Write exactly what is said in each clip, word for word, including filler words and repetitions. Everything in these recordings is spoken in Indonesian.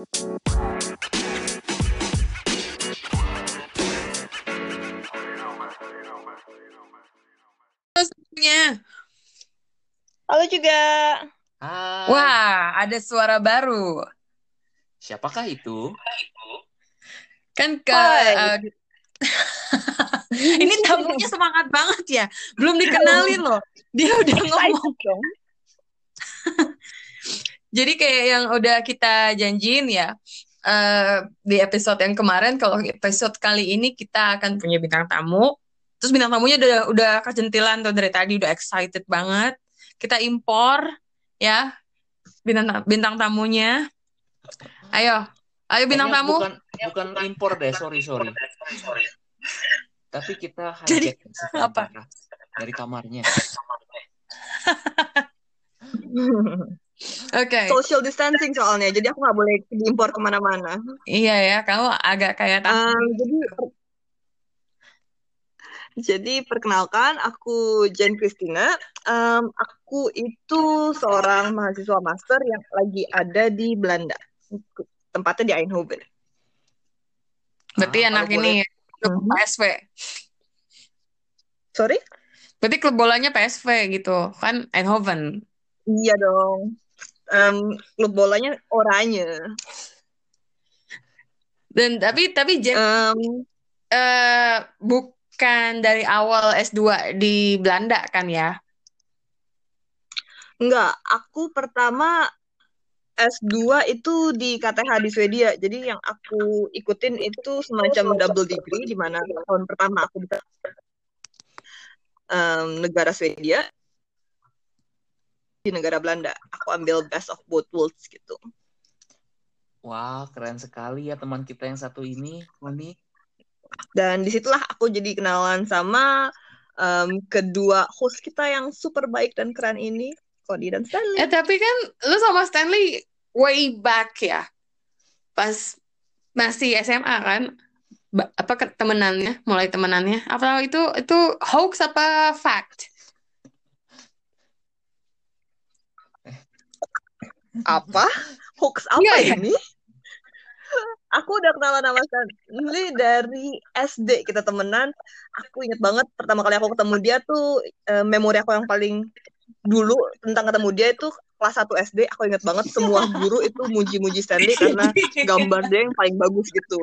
Halo semuanya. Halo juga. Hai. Wah, ada suara baru. Siapakah itu? Kan ke uh, ini tamunya semangat banget ya. Belum dikenalin loh. Dia udah ngomong. Jadi kayak yang udah kita janjiin ya, uh, di episode yang kemarin, kalau episode kali ini kita akan punya bintang tamu. Terus bintang tamunya udah, udah kejentilan tuh dari tadi, udah excited banget. Kita impor ya bintang, bintang tamunya. Ayo, ayo bintang Kayaknya tamu. Bukan, bukan impor deh, sorry, sorry. Tapi kita hijack apa? Dari kamarnya. Okay. Social distancing soalnya, jadi aku nggak boleh diimpor kemana-mana. Iya ya, kamu agak kayak uh, jadi, jadi perkenalkan, aku Jane Christina. Um, aku itu seorang mahasiswa master yang lagi ada di Belanda, tempatnya di Eindhoven. Berarti ah, anak ini klub P S V. Sorry? Berarti klub bolanya P S V gitu, kan Eindhoven. Iya dong. Um, klub bolanya oranye. Dan tapi tapi Jack um, uh, bukan dari awal S dua di Belanda kan ya? Enggak, aku pertama S dua itu di K T H di Swedia. Jadi yang aku ikutin itu semacam double degree di mana tahun pertama aku di um, negara Swedia, di negara Belanda. Aku ambil best of both worlds gitu. Wah, keren sekali ya teman kita yang satu ini, Moni. Dan disitulah aku jadi kenalan sama um, kedua host kita yang super baik dan keren ini, Cody dan Stanley. Eh, tapi kan lu sama Stanley way back ya? Pas masih S M A kan? Ba- apa temenannya? Mulai temenannya? Apa itu itu hoax apa fact? Apa? Hoax apa ya, ya? Ini? Aku udah kenalan sama Stanley dari S D, kita temenan. Aku ingat banget pertama kali aku ketemu dia tuh, e, memori aku yang paling dulu tentang ketemu dia itu kelas satu S D. Aku ingat banget semua guru itu muji-muji Stanley karena gambar dia yang paling bagus gitu.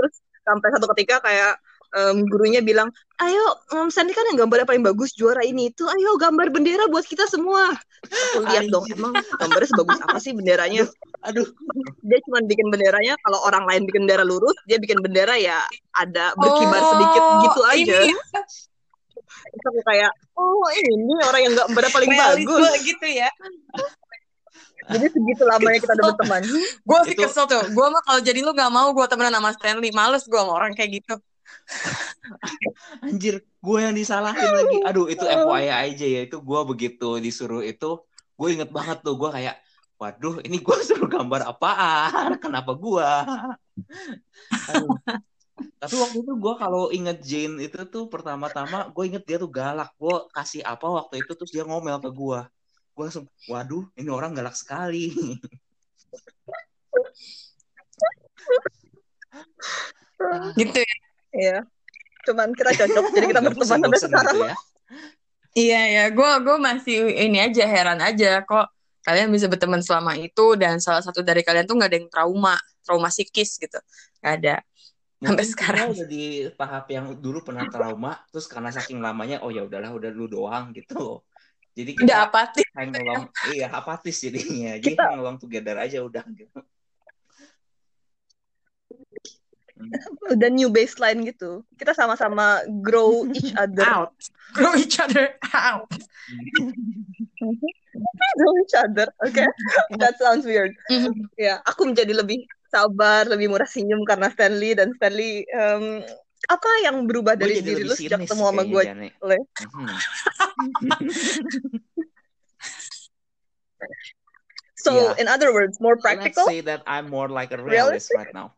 Terus sampai satu ketika kayak Um, gurunya bilang, ayo um, Stanley kan yang gambarnya paling bagus juara ini itu, ayo gambar bendera buat kita semua. Aku lihat dong, emang gambarnya sebagus apa sih benderanya? Aduh, dia cuma bikin benderanya kalau orang lain bikin bendera lurus, dia bikin bendera ya ada berkibar oh, sedikit gitu aja. Terus aku kayak, oh ini orang yang gambarnya paling bagus gitu ya. Jadi segitu lamanya kita udah berteman. Gue sih kesel tuh, gue mah kalau jadi lu gak mau gue temenan sama Stanley, males gue sama orang kayak gitu. Anjir, gue yang disalahin lagi. Aduh, itu F Y I aja ya. Itu gue begitu disuruh itu, gue inget banget tuh, gue kayak, waduh, ini gue suruh gambar apaan? Kenapa gue? Tapi waktu itu gue kalau inget Jane itu tuh, pertama-tama gue inget dia tuh galak. Gue kasih apa waktu itu, terus dia ngomel ke gue. Gue langsung, waduh, ini orang galak sekali. Gitu ya. Iya, cuman kita cocok, jadi kita berteman sampai sekarang. Gitu ya? Iya ya, gue gue masih ini aja, heran aja kok kalian bisa berteman selama itu, dan salah satu dari kalian tuh nggak ada yang trauma, trauma psikis gitu, nggak ada mungkin sampai sekarang. Udah di tahap yang dulu pernah trauma, terus karena saking lamanya, oh ya udahlah, udah lu doang gitu. Jadi kita udah apatis. Hang along, iya apatis jadinya, jadi kita hang along together aja udah gitu. Udah new baseline gitu. Kita sama-sama grow each other out. Grow each other out. Grow each other, oke? Okay? That sounds weird. Mm-hmm. Ya, aku menjadi lebih sabar, lebih murah senyum karena Stanley, dan Stanley um, apa yang berubah dari diri lu sejak ketemu sama gue? So, yeah. In other words, more practical. Let's say that I'm more like a realist right now.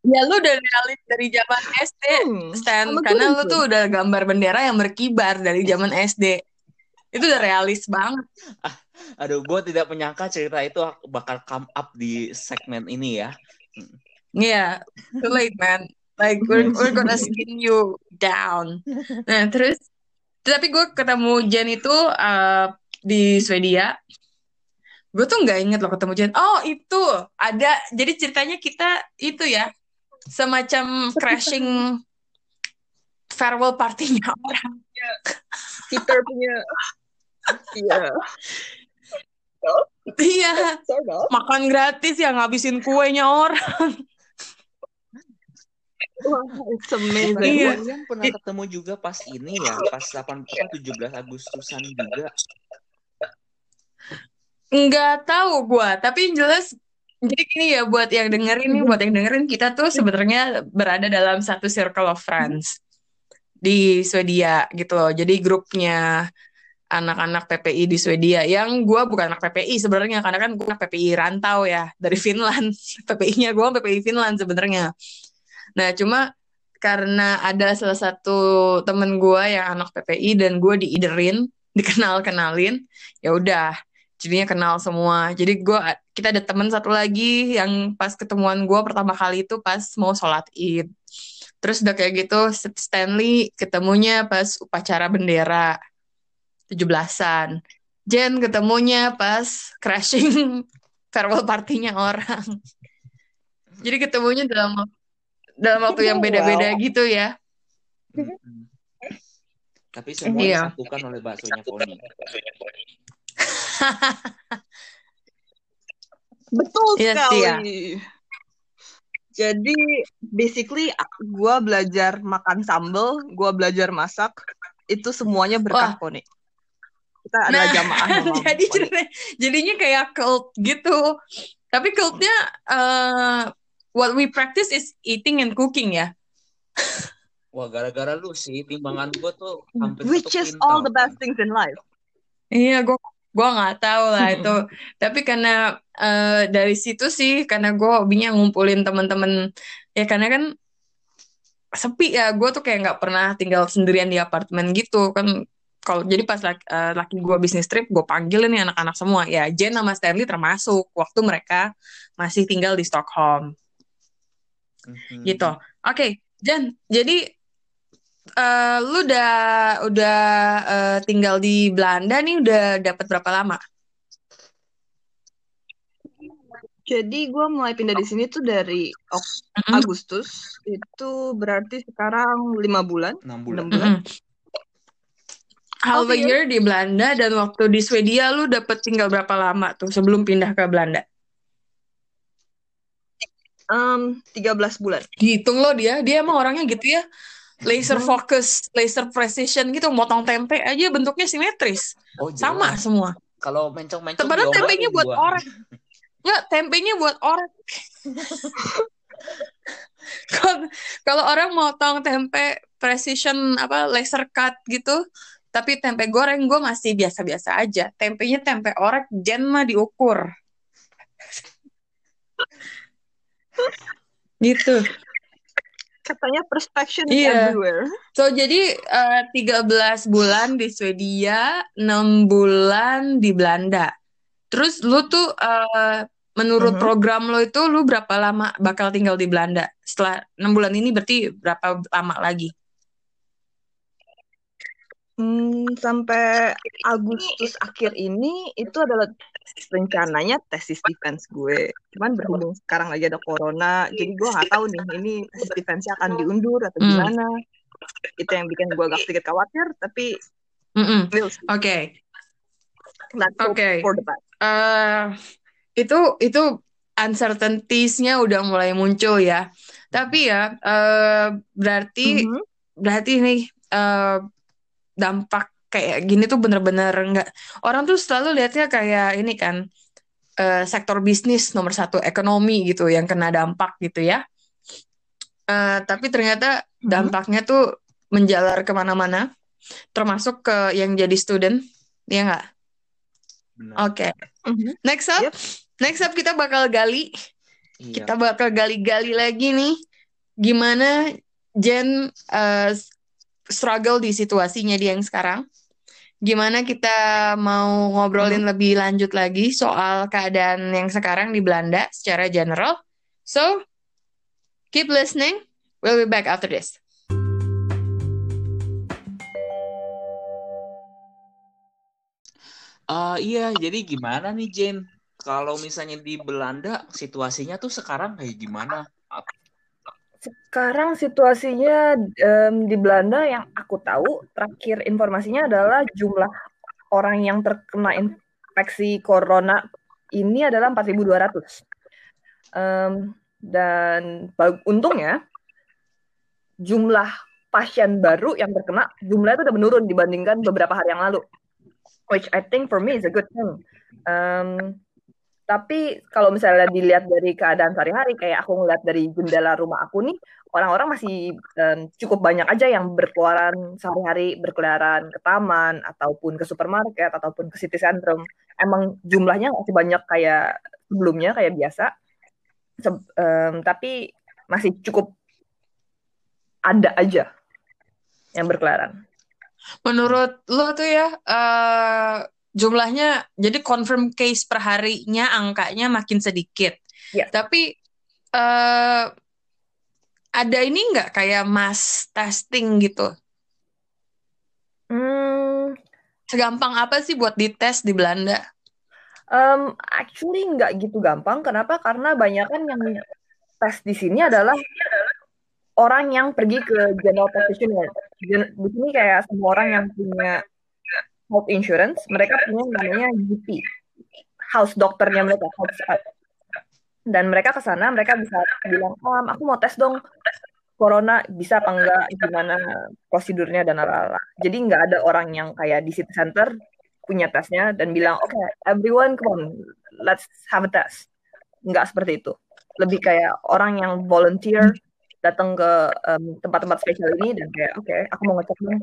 Ya lu udah realis dari zaman S D, hmm, Stan, karena lu tuh udah gambar bendera yang berkibar dari zaman S D. Itu udah realis banget. Aduh, gue tidak menyangka cerita itu bakal come up di segmen ini ya. Yeah, too late man. Like we're, we're gonna skin you down. Nah terus, tapi gue ketemu Jen itu uh, di Swedia. Gue tuh nggak inget loh ketemu Jen. Oh itu ada. Jadi ceritanya kita itu ya semacam crashing farewell partinya orang. Ya, kita punya. Iya. Iya. Makan gratis ya, ngabisin kuenya orang. Wah, it's amazing. Iya. Kalian pernah ketemu juga pas ini ya, pas delapan belas Agustusan juga. Enggak tahu gua, tapi jelas jadi gini ya buat yang dengerin nih, buat yang dengerin kita tuh sebenarnya berada dalam satu circle of friends di Swedia gitu loh. Jadi grupnya anak-anak P P I di Swedia, yang gue bukan anak P P I sebenarnya, karena kan gue anak P P I rantau ya dari Finland. P P I-nya gue P P I Finland sebenarnya. Nah cuma karena ada salah satu temen gue yang anak P P I dan gue diiderin, dikenal-kenalin, ya udah jadinya kenal semua. Jadi gue kita ada temen satu lagi yang pas ketemuan gue pertama kali itu pas mau sholat Id. Terus udah kayak gitu, Stanley ketemunya pas upacara bendera tujuh belasan. Jen ketemunya pas crashing farewell partinya orang. Jadi ketemunya dalam dalam waktu yang beda-beda wow. Gitu ya. Mm-hmm. Tapi semua iya. Disatukan oleh baksonya Pony. Betul yes, sekali. Iya. Jadi basically gue belajar makan sambal, gue belajar masak, itu semuanya berkah Poni. Kita nah, adalah jamaah. Jadi jadinya, jadinya kayak cult gitu. Tapi cultnya uh, what we practice is eating and cooking ya. Wah gara-gara lu sih timbangan gue tuh hampir satu which is pintal. All the best things in life. Iya gue. Gue gak tahu lah itu. Tapi karena uh, dari situ sih, karena gue hobinya ngumpulin temen-temen. Ya karena kan sepi ya. Gue tuh kayak gak pernah tinggal sendirian di apartemen gitu kan. Kalau jadi pas laki, uh, laki gue bisnis trip, gue panggilin nih anak-anak semua. Ya Jane sama Stanley termasuk. Waktu mereka masih tinggal di Stockholm. Mm-hmm. Gitu. Oke okay, Jane, jadi Uh, lu udah udah uh, tinggal di Belanda nih udah dapat berapa lama? Jadi gue mulai pindah di sini tuh dari mm-hmm. Agustus, itu berarti sekarang lima bulan, enam bulan. enam bulan. Mm-hmm. Half a year di Belanda. Dan waktu di Swedia lu dapat tinggal berapa lama tuh sebelum pindah ke Belanda? Um, tiga belas bulan. Dihitung lo dia, dia emang orangnya gitu ya. Laser focus, laser precision gitu, motong tempe aja bentuknya simetris. Oh, sama semua. Kalau mencong-mencong. Padahal tempenya buat orang. Enggak, tempenya buat orang. Kalau orang motong tempe precision apa laser cut gitu, tapi tempe goreng gue masih biasa-biasa aja. Tempenya tempe orek, Jen mah diukur. Gitu. Katanya perfection yeah. Everywhere. So jadi uh, tiga belas bulan di Swedia, enam bulan di Belanda. Terus lu tuh uh, menurut mm-hmm. program lo itu lu berapa lama bakal tinggal di Belanda? Setelah enam bulan ini berarti berapa lama lagi? Hmm, sampai Agustus akhir ini itu adalah rencananya tesis defense gue. Cuman berhubung sekarang lagi ada corona, jadi gue nggak tahu nih ini tesis defense-nya akan diundur atau gimana. Mm. Itu yang bikin gue agak sedikit khawatir, tapi oke. Oke. Okay. Uh, itu itu uncertainties-nya udah mulai muncul ya. Tapi ya uh, berarti mm-hmm. berarti nih. Uh, dampak kayak gini tuh bener-bener nggak, orang tuh selalu lihatnya kayak ini kan uh, sektor bisnis nomor satu ekonomi gitu yang kena dampak gitu ya uh, tapi ternyata dampaknya tuh menjalar kemana-mana termasuk ke yang jadi student ya nggak? Oke okay. uh-huh. next up yep. next up kita bakal gali yep. kita bakal gali-gali lagi nih gimana Jen uh, struggle di situasinya dia yang sekarang. gimana kita mau ngobrolin hmm. lebih lanjut lagi soal keadaan yang sekarang di Belanda secara general. So, keep listening. We'll be back after this. Uh, iya, jadi gimana nih Jane? Kalau misalnya di Belanda, situasinya tuh sekarang kayak gimana? Sekarang situasinya um, di Belanda yang aku tahu terakhir informasinya adalah jumlah orang yang terkena infeksi corona ini adalah empat ribu dua ratus. Um, dan untungnya jumlah pasien baru yang terkena jumlahnya itu udah menurun dibandingkan beberapa hari yang lalu. Which I think for me is a good thing. Um, Tapi kalau misalnya dilihat dari keadaan sehari-hari, kayak aku ngeliat dari jendela rumah aku nih, orang-orang masih um, cukup banyak aja yang berkeluaran sehari-hari, berkeliaran ke taman, ataupun ke supermarket, ataupun ke city center. Emang jumlahnya masih banyak kayak sebelumnya, kayak biasa. Se- um, tapi masih cukup ada aja yang berkeliaran. Menurut lo tuh ya... Uh... jumlahnya, jadi confirm case perharinya angkanya makin sedikit. Yeah. Tapi uh, ada ini nggak kayak mass testing gitu? Hmm. Segampang apa sih buat dites di Belanda? Um, actually nggak gitu gampang. Kenapa? Karena banyakan yang tes di sini adalah orang yang pergi ke general practitioner. Di sini kayak semua orang yang punya health insurance, mereka punya namanya G P, house dokternya mereka, house. Dan mereka ke sana, mereka bisa bilang, oh, aku mau tes dong, corona bisa apa enggak, gimana prosedurnya dan ala-ala. Jadi nggak ada orang yang kayak di city center punya tesnya dan bilang, oke, okay, everyone come on, let's have a test. Nggak seperti itu. Lebih kayak orang yang volunteer datang ke um, tempat-tempat spesial ini dan kayak, oke, okay, aku mau ngecek dong.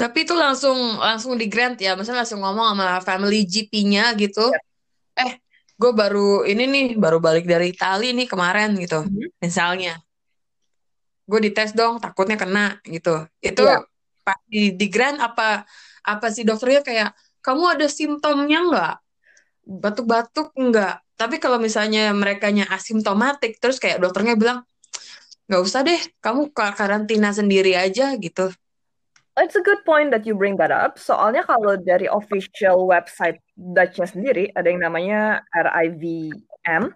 Tapi itu langsung langsung di grant ya, misalnya langsung ngomong sama family G P-nya gitu. Yeah. Eh, gue baru ini nih, baru balik dari Italia nih kemarin gitu. Mm-hmm. Misalnya, gue dites dong, takutnya kena gitu. Itu yeah. di, di grant apa apa sih dokternya kayak, kamu ada simptomnya nggak? Batuk-batuk nggak? Tapi kalau misalnya merekanya asimptomatik, terus kayak dokternya bilang, nggak usah deh, kamu karantina sendiri aja gitu. It's a good point that you bring that up. Soalnya kalau dari official website Dutch-nya sendiri, ada yang namanya R I V M.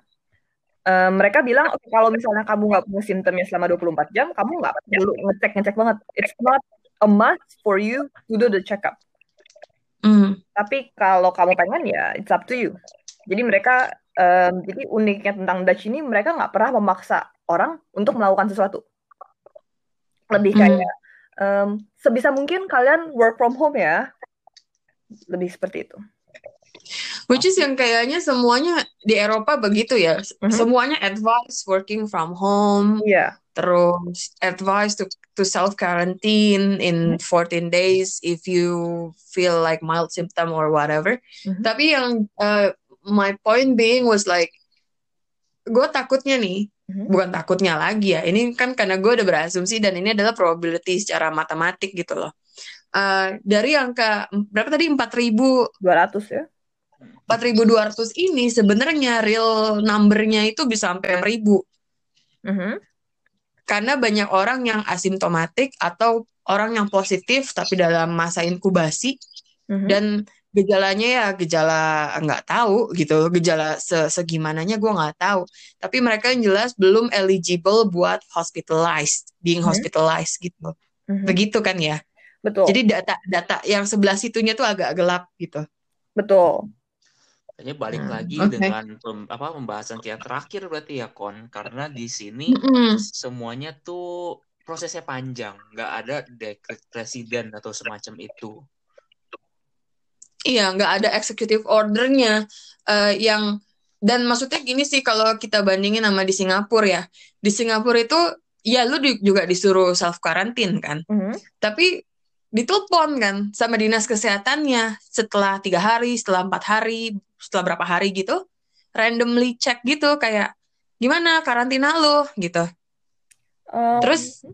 Uh, mereka bilang, okay, kalau misalnya kamu nggak punya simptomnya selama dua puluh empat jam, kamu nggak perlu ngecek-ngecek banget. It's not a must for you to do the check-up. Mm. Tapi kalau kamu pengen, ya it's up to you. Jadi mereka, um, jadi uniknya tentang Dutch ini, mereka nggak pernah memaksa orang untuk melakukan sesuatu. Lebih kayak, mm. Um, sebisa mungkin kalian work from home ya, lebih seperti itu. Which is yang kayaknya semuanya di Eropa begitu ya, mm-hmm. semuanya advice working from home, yeah. terus advice to to self quarantine in fourteen days if you feel like mild symptom or whatever. Mm-hmm. Tapi yang uh, my point being was like, gue takutnya nih. Bukan takutnya lagi ya, ini kan karena gue udah berasumsi dan ini adalah probability secara matematik gitu loh. Uh, dari angka, berapa tadi? empat ribu dua ratus ya? empat ribu dua ratus ini sebenarnya real number-nya itu bisa sampai enam ribu. Uh-huh. Karena banyak orang yang asimptomatik atau orang yang positif tapi dalam masa inkubasi. Uh-huh. Dan gejalanya ya gejala nggak tahu gitu, gejala segimananya gue nggak tahu. Tapi mereka yang jelas belum eligible buat hospitalized, being mm-hmm. hospitalized gitu. Mm-hmm. Begitu kan ya? Betul. Jadi data-data yang sebelah situnya tuh agak gelap gitu. Betul. Kayaknya balik hmm. lagi okay. dengan pem, apa pembahasan yang terakhir berarti ya Kon, karena di sini mm-hmm. semuanya tuh prosesnya panjang, nggak ada dekret presiden atau semacam itu. Iya, nggak ada executive order-nya uh, yang... Dan maksudnya gini sih, kalau kita bandingin sama di Singapura ya. Di Singapura itu, ya lu di, juga disuruh self-quarantine kan. Mm-hmm. Tapi ditelepon kan sama dinas kesehatannya setelah tiga hari, setelah empat hari, setelah berapa hari gitu. Randomly check gitu, kayak gimana karantina lu gitu. Um... Terus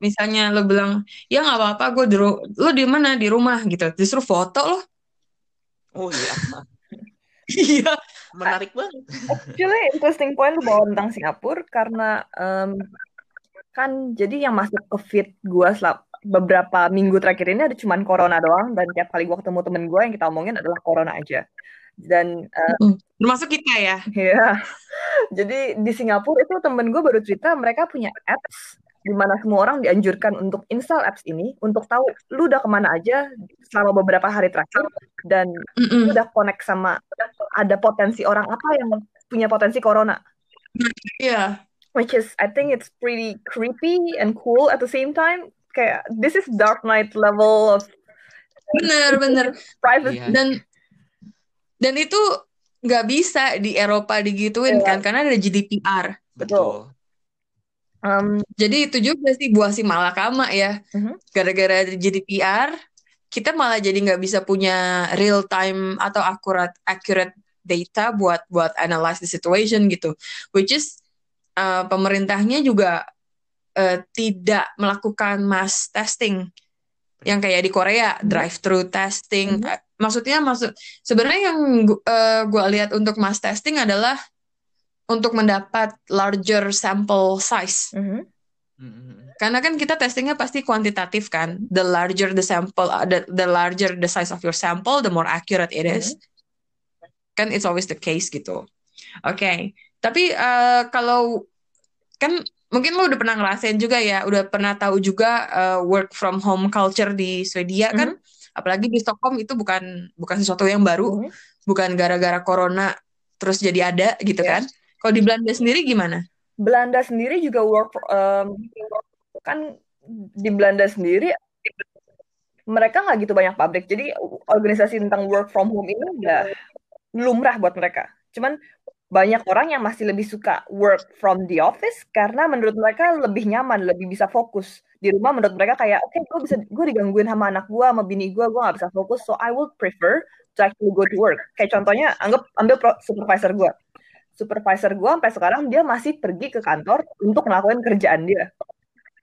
misalnya lo bilang, ya nggak apa-apa, gue di ru- lo di mana, di rumah gitu, disuruh foto lo. Oh iya. Iya, menarik banget. Actually, interesting point lu bawa tentang Singapura karena um, kan jadi yang masuk ke feed gue selama beberapa minggu terakhir ini ada cuman corona doang, dan tiap kali gue ketemu temen gue yang kita omongin adalah corona aja. Dan uh, termasuk kita ya. Iya. Jadi di Singapura itu temen gue baru cerita mereka punya apps di mana semua orang dianjurkan untuk install apps ini untuk tahu lu udah kemana aja selama beberapa hari terakhir, dan mm-mm, lu udah connect sama ada potensi orang apa yang punya potensi corona. Yeah. Which is, I think it's pretty creepy and cool at the same time. Kayak this is Dark Knight level of bener bener privacy. Yeah. Dan dan itu nggak bisa di Eropa digituin, yeah, kan karena ada G D P R. Betul. Um, Jadi itu juga sih buah si malakama ya, uh-huh. Gara-gara G D P R kita malah jadi nggak bisa punya real time atau akurat accurate data buat buat analyze the situation gitu, which is uh, pemerintahnya juga uh, tidak melakukan mass testing yang kayak di Korea, uh-huh, drive thru testing, uh-huh. Maksudnya maksud sebenarnya yang uh, gue lihat untuk mass testing adalah untuk mendapat larger sample size. Mm-hmm. Karena kan kita testingnya pasti kuantitatif kan. The larger the sample, the, the larger the size of your sample, the more accurate it is. Mm-hmm. Kan it's always the case gitu. Oke. Okay. Tapi uh, kalau kan mungkin lo udah pernah ngerasain juga ya, udah pernah tahu juga uh, work from home culture di Swedia, mm-hmm, kan. Apalagi di Stockholm itu bukan bukan sesuatu yang baru, mm-hmm, bukan gara-gara corona terus jadi ada gitu, yes, kan. Kalau di Belanda sendiri gimana? Belanda sendiri juga work um, kan di Belanda sendiri mereka nggak gitu banyak pabrik, jadi organisasi tentang work from home ini udah lumrah buat mereka. Cuman banyak orang yang masih lebih suka work from the office karena menurut mereka lebih nyaman, lebih bisa fokus. Di rumah menurut mereka kayak oke, okay, gue bisa gue digangguin sama anak gue, sama bini gue, gue nggak bisa fokus, so I would prefer to actually go to work. Kayak contohnya anggap ambil supervisor gue. Supervisor gue sampai sekarang dia masih pergi ke kantor untuk ngelakuin kerjaan dia.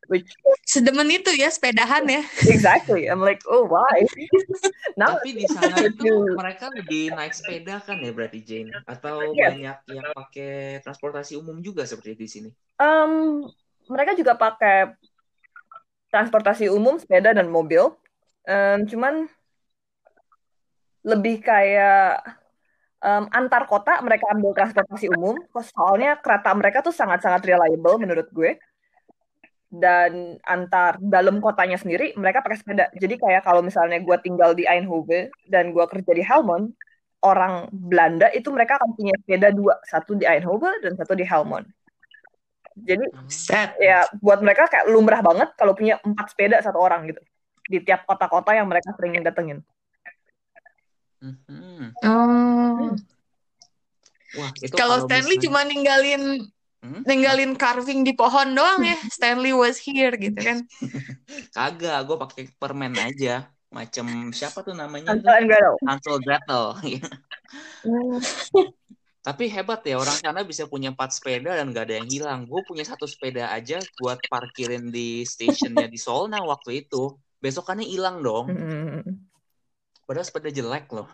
Which... Sedemen itu ya, sepedahan ya. Exactly. I'm like, oh why? Now... Tapi di sana itu mereka lebih naik sepeda kan ya berarti, Jane? Atau yes, banyak yang pakai transportasi umum juga seperti di sini? Um, mereka juga pakai transportasi umum, sepeda, dan mobil. Um, cuman lebih kayak... Um, antar kota mereka ambil transportasi umum, soalnya kereta mereka tuh sangat-sangat reliable menurut gue. Dan antar dalam kotanya sendiri mereka pakai sepeda. Jadi kayak kalau misalnya gue tinggal di Eindhoven dan gue kerja di Helmond, orang Belanda itu mereka akan punya sepeda dua, satu di Eindhoven dan satu di Helmond. Jadi ya buat mereka kayak lumrah banget kalau punya empat sepeda satu orang gitu di tiap kota-kota yang mereka sering datengin. Mm-hmm. Oh. Wah, itu kalau Stanley bisa... cuma ninggalin hmm? ninggalin carving di pohon doang ya. Stanley was here gitu kan. Kagak, gue pakai permen aja. Macam siapa tuh namanya? Uncle Gretel. Tapi hebat ya, orang sana bisa punya empat sepeda dan gak ada yang hilang. Gue punya satu sepeda aja buat parkirin di stationnya di Solna waktu itu. Besokannya hilang dong. Mm-hmm. Padahal sepeda jelek loh.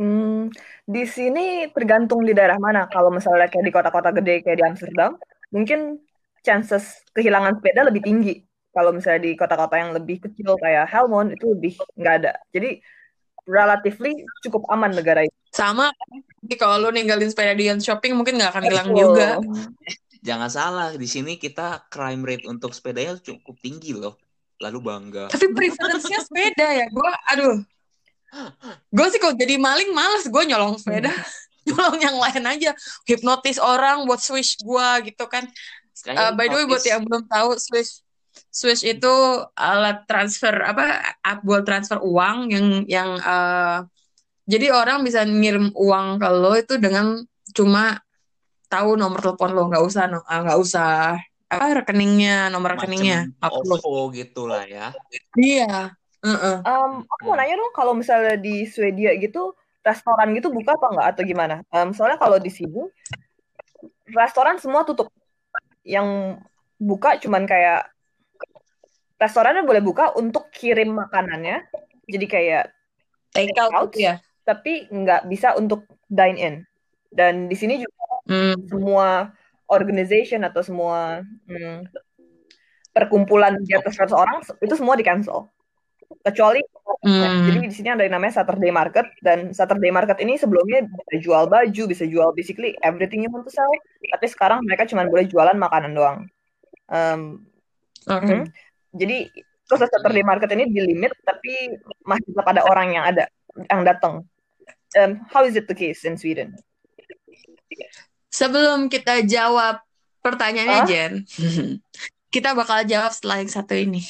Hmm, di sini tergantung di daerah mana. Kalau misalnya kayak di kota-kota gede kayak di Amsterdam, mungkin chances kehilangan sepeda lebih tinggi. Kalau misalnya di kota-kota yang lebih kecil kayak Helmond itu lebih nggak ada. Jadi relatively cukup aman negara itu. Sama. Kalau lo ninggalin sepeda di Jönköping mungkin nggak akan hilang juga. Jangan salah, di sini kita crime rate untuk sepedanya cukup tinggi loh. Lalu bangga. Tapi preferensinya sepeda ya. Gue, aduh. Gue sih kalau jadi maling malas. Gue nyolong sepeda. Nyolong yang lain aja. Hipnotis orang buat swish gue gitu kan. Uh, by the way, buat yang belum tahu, swish swish itu alat transfer, apa, app buat transfer uang. Yang, yang uh, jadi orang bisa ngirim uang ke lo itu dengan cuma tahu nomor telepon lo. Gak usah, no, gak usah. Apa rekeningnya, nomor rekeningnya, O V O gitu lah ya. Iya. Uh-uh. Um, aku mau nanya dong, kalau misalnya di Swedia gitu, restoran gitu buka apa nggak atau gimana? Um, soalnya kalau di sini, restoran semua tutup. Yang buka cuman kayak restorannya boleh buka untuk kirim makanannya, jadi kayak take out, ya. Tapi nggak bisa untuk dine in. Dan di sini juga mm. semua organization atau semua mm, perkumpulan di atas seratus orang itu semua di cancel, kecuali mm. jadi di sini ada yang namanya Saturday market, dan Saturday market ini sebelumnya bisa jual baju, bisa jual basically everything you want to sell, tapi sekarang mereka cuma boleh jualan makanan doang. Um, okay. mm, jadi terus Saturday market ini di limit, tapi masih tetap ada orang yang ada yang datang. Um, how is it the case in Sweden? Sebelum kita jawab pertanyaannya, huh? Jen, kita bakal jawab setelah yang satu ini.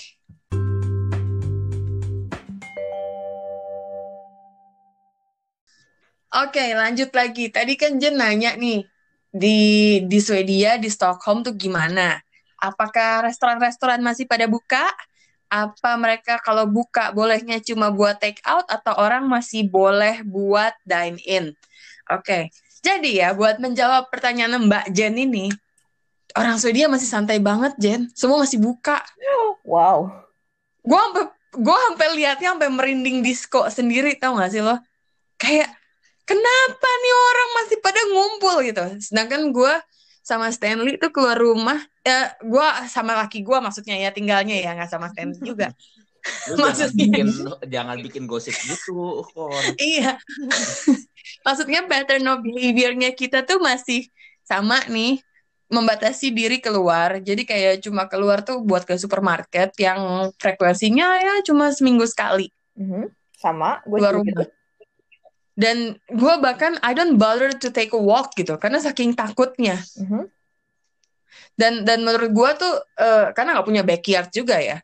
Oke, lanjut lagi. Tadi kan Jen nanya nih, di di Swedia, di Stockholm tuh gimana? Apakah restoran-restoran masih pada buka? Apa mereka kalau buka bolehnya cuma buat take out, atau orang masih boleh buat dine in? Oke, jadi ya buat menjawab pertanyaan Mbak Jen ini, orang Swedia masih santai banget, Jen. Semua masih buka. Wow. Gue sampai gue sampai liatnya sampai merinding disco sendiri, tau gak sih lo? Kayak kenapa nih orang masih pada ngumpul gitu? Sedangkan gue sama Stanley tuh keluar rumah. Eh, gue sama laki gue maksudnya ya, tinggalnya ya, gak sama Stanley juga. Maksudnya jangan bikin, jangan bikin gosip gitu. Iya. Maksudnya pattern of behavior-nya kita tuh masih sama nih, membatasi diri keluar. Jadi kayak cuma keluar tuh buat ke supermarket yang frekuensinya ya cuma seminggu sekali. Mm-hmm. Sama, gue keluar rumah. Dan gue bahkan I don't bother to take a walk gitu, karena saking takutnya. Mm-hmm. Dan dan menurut gue tuh uh, karena nggak punya backyard juga ya.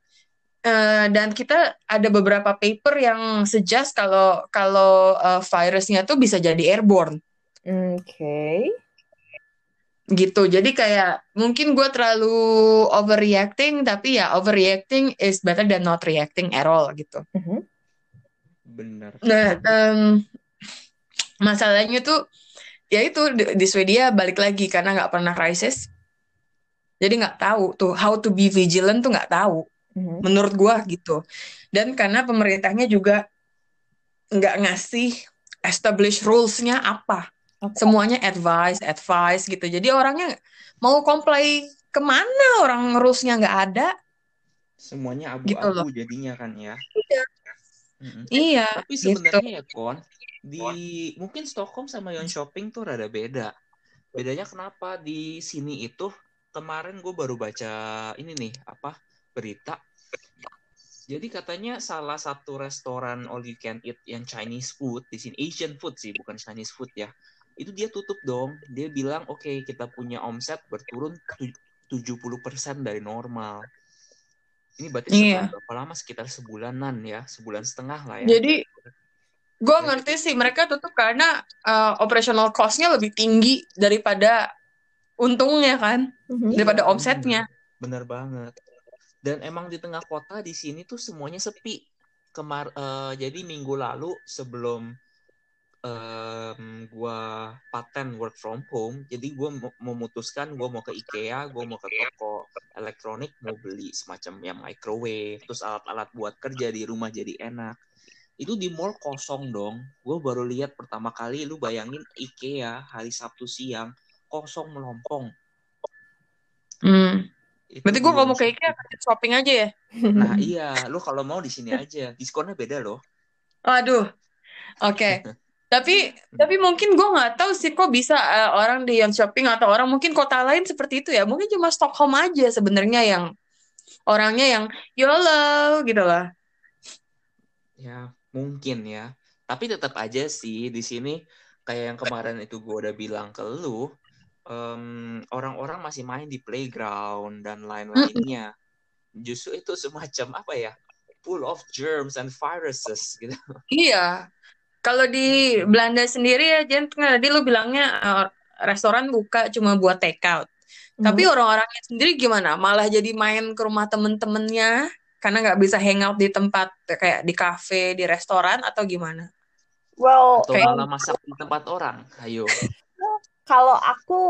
Uh, dan kita ada beberapa paper yang suggest kalau kalau uh, virusnya tuh bisa jadi airborne. Oke. Okay. Gitu. Jadi kayak mungkin gue terlalu overreacting, tapi ya overreacting is better than not reacting at all gitu. Mm-hmm. Benar. Nah um, masalahnya tuh ya itu di, di Swedia balik lagi karena nggak pernah crisis. Jadi nggak tahu tuh how to be vigilant tuh nggak tahu, mm-hmm. menurut gue gitu. Dan karena pemerintahnya juga nggak ngasih establish rules-nya apa, okay. Semuanya advice, advice gitu. Jadi orangnya mau komplain kemana, orang rules-nya nggak ada. Semuanya abu-abu gitu abu jadinya kan ya. Iya. Mm-hmm. Iya. Tapi sebenarnya gitu. Ya Kon, di mungkin Stockholm sama Jönköping tuh rada beda. Bedanya kenapa di sini itu? Kemarin gue baru baca ini nih, apa, berita. Jadi katanya salah satu restoran all you can eat yang Chinese food, di sini Asian food sih, bukan Chinese food ya. Itu dia tutup dong. Dia bilang, oke okay, kita punya omset berturun tujuh puluh persen dari normal. Ini berarti yeah. berapa lama? Sekitar sebulanan ya, sebulan setengah lah ya. Jadi gue ngerti sih, mereka tutup karena uh, operational cost-nya lebih tinggi daripada untungnya kan, mm-hmm. daripada omsetnya. Bener, bener banget. Dan emang di tengah kota di sini tuh semuanya sepi. Kemar, uh, jadi minggu lalu sebelum um, gue patent work from home, jadi gue memutuskan gue mau ke IKEA, gue mau ke toko elektronik, mau beli semacam yang microwave, terus alat-alat buat kerja di rumah jadi enak. Itu di mall kosong dong. Gue baru lihat pertama kali, lu bayangin IKEA hari Sabtu siang, kosong melompong. Hmm. Berarti gue kalau mau ke IKEA shopping aja ya. Nah iya, lo kalau mau di sini aja, diskonnya beda loh. Aduh. Oke. Okay. tapi tapi mungkin gue nggak tahu sih kok bisa uh, orang di yang shopping atau orang mungkin kota lain seperti itu ya. Mungkin cuma Stockholm aja sebenarnya yang orangnya yang YOLO gitu lah. Ya mungkin ya. Tapi tetap aja sih di sini kayak yang kemarin itu gue udah bilang ke lu. Um, orang-orang masih main di playground dan lain-lainnya. Justru itu semacam apa ya, full of germs and viruses gitu. Iya. Kalau di Belanda sendiri ya Jen, tadi lu bilangnya uh, restoran buka cuma buat take out. Hmm. Tapi orang-orangnya sendiri gimana? Malah jadi main ke rumah temen-temennya karena nggak bisa hangout di tempat kayak di kafe, di restoran atau gimana? Well, atau malah masak di tempat orang. Ayo. Kalau aku,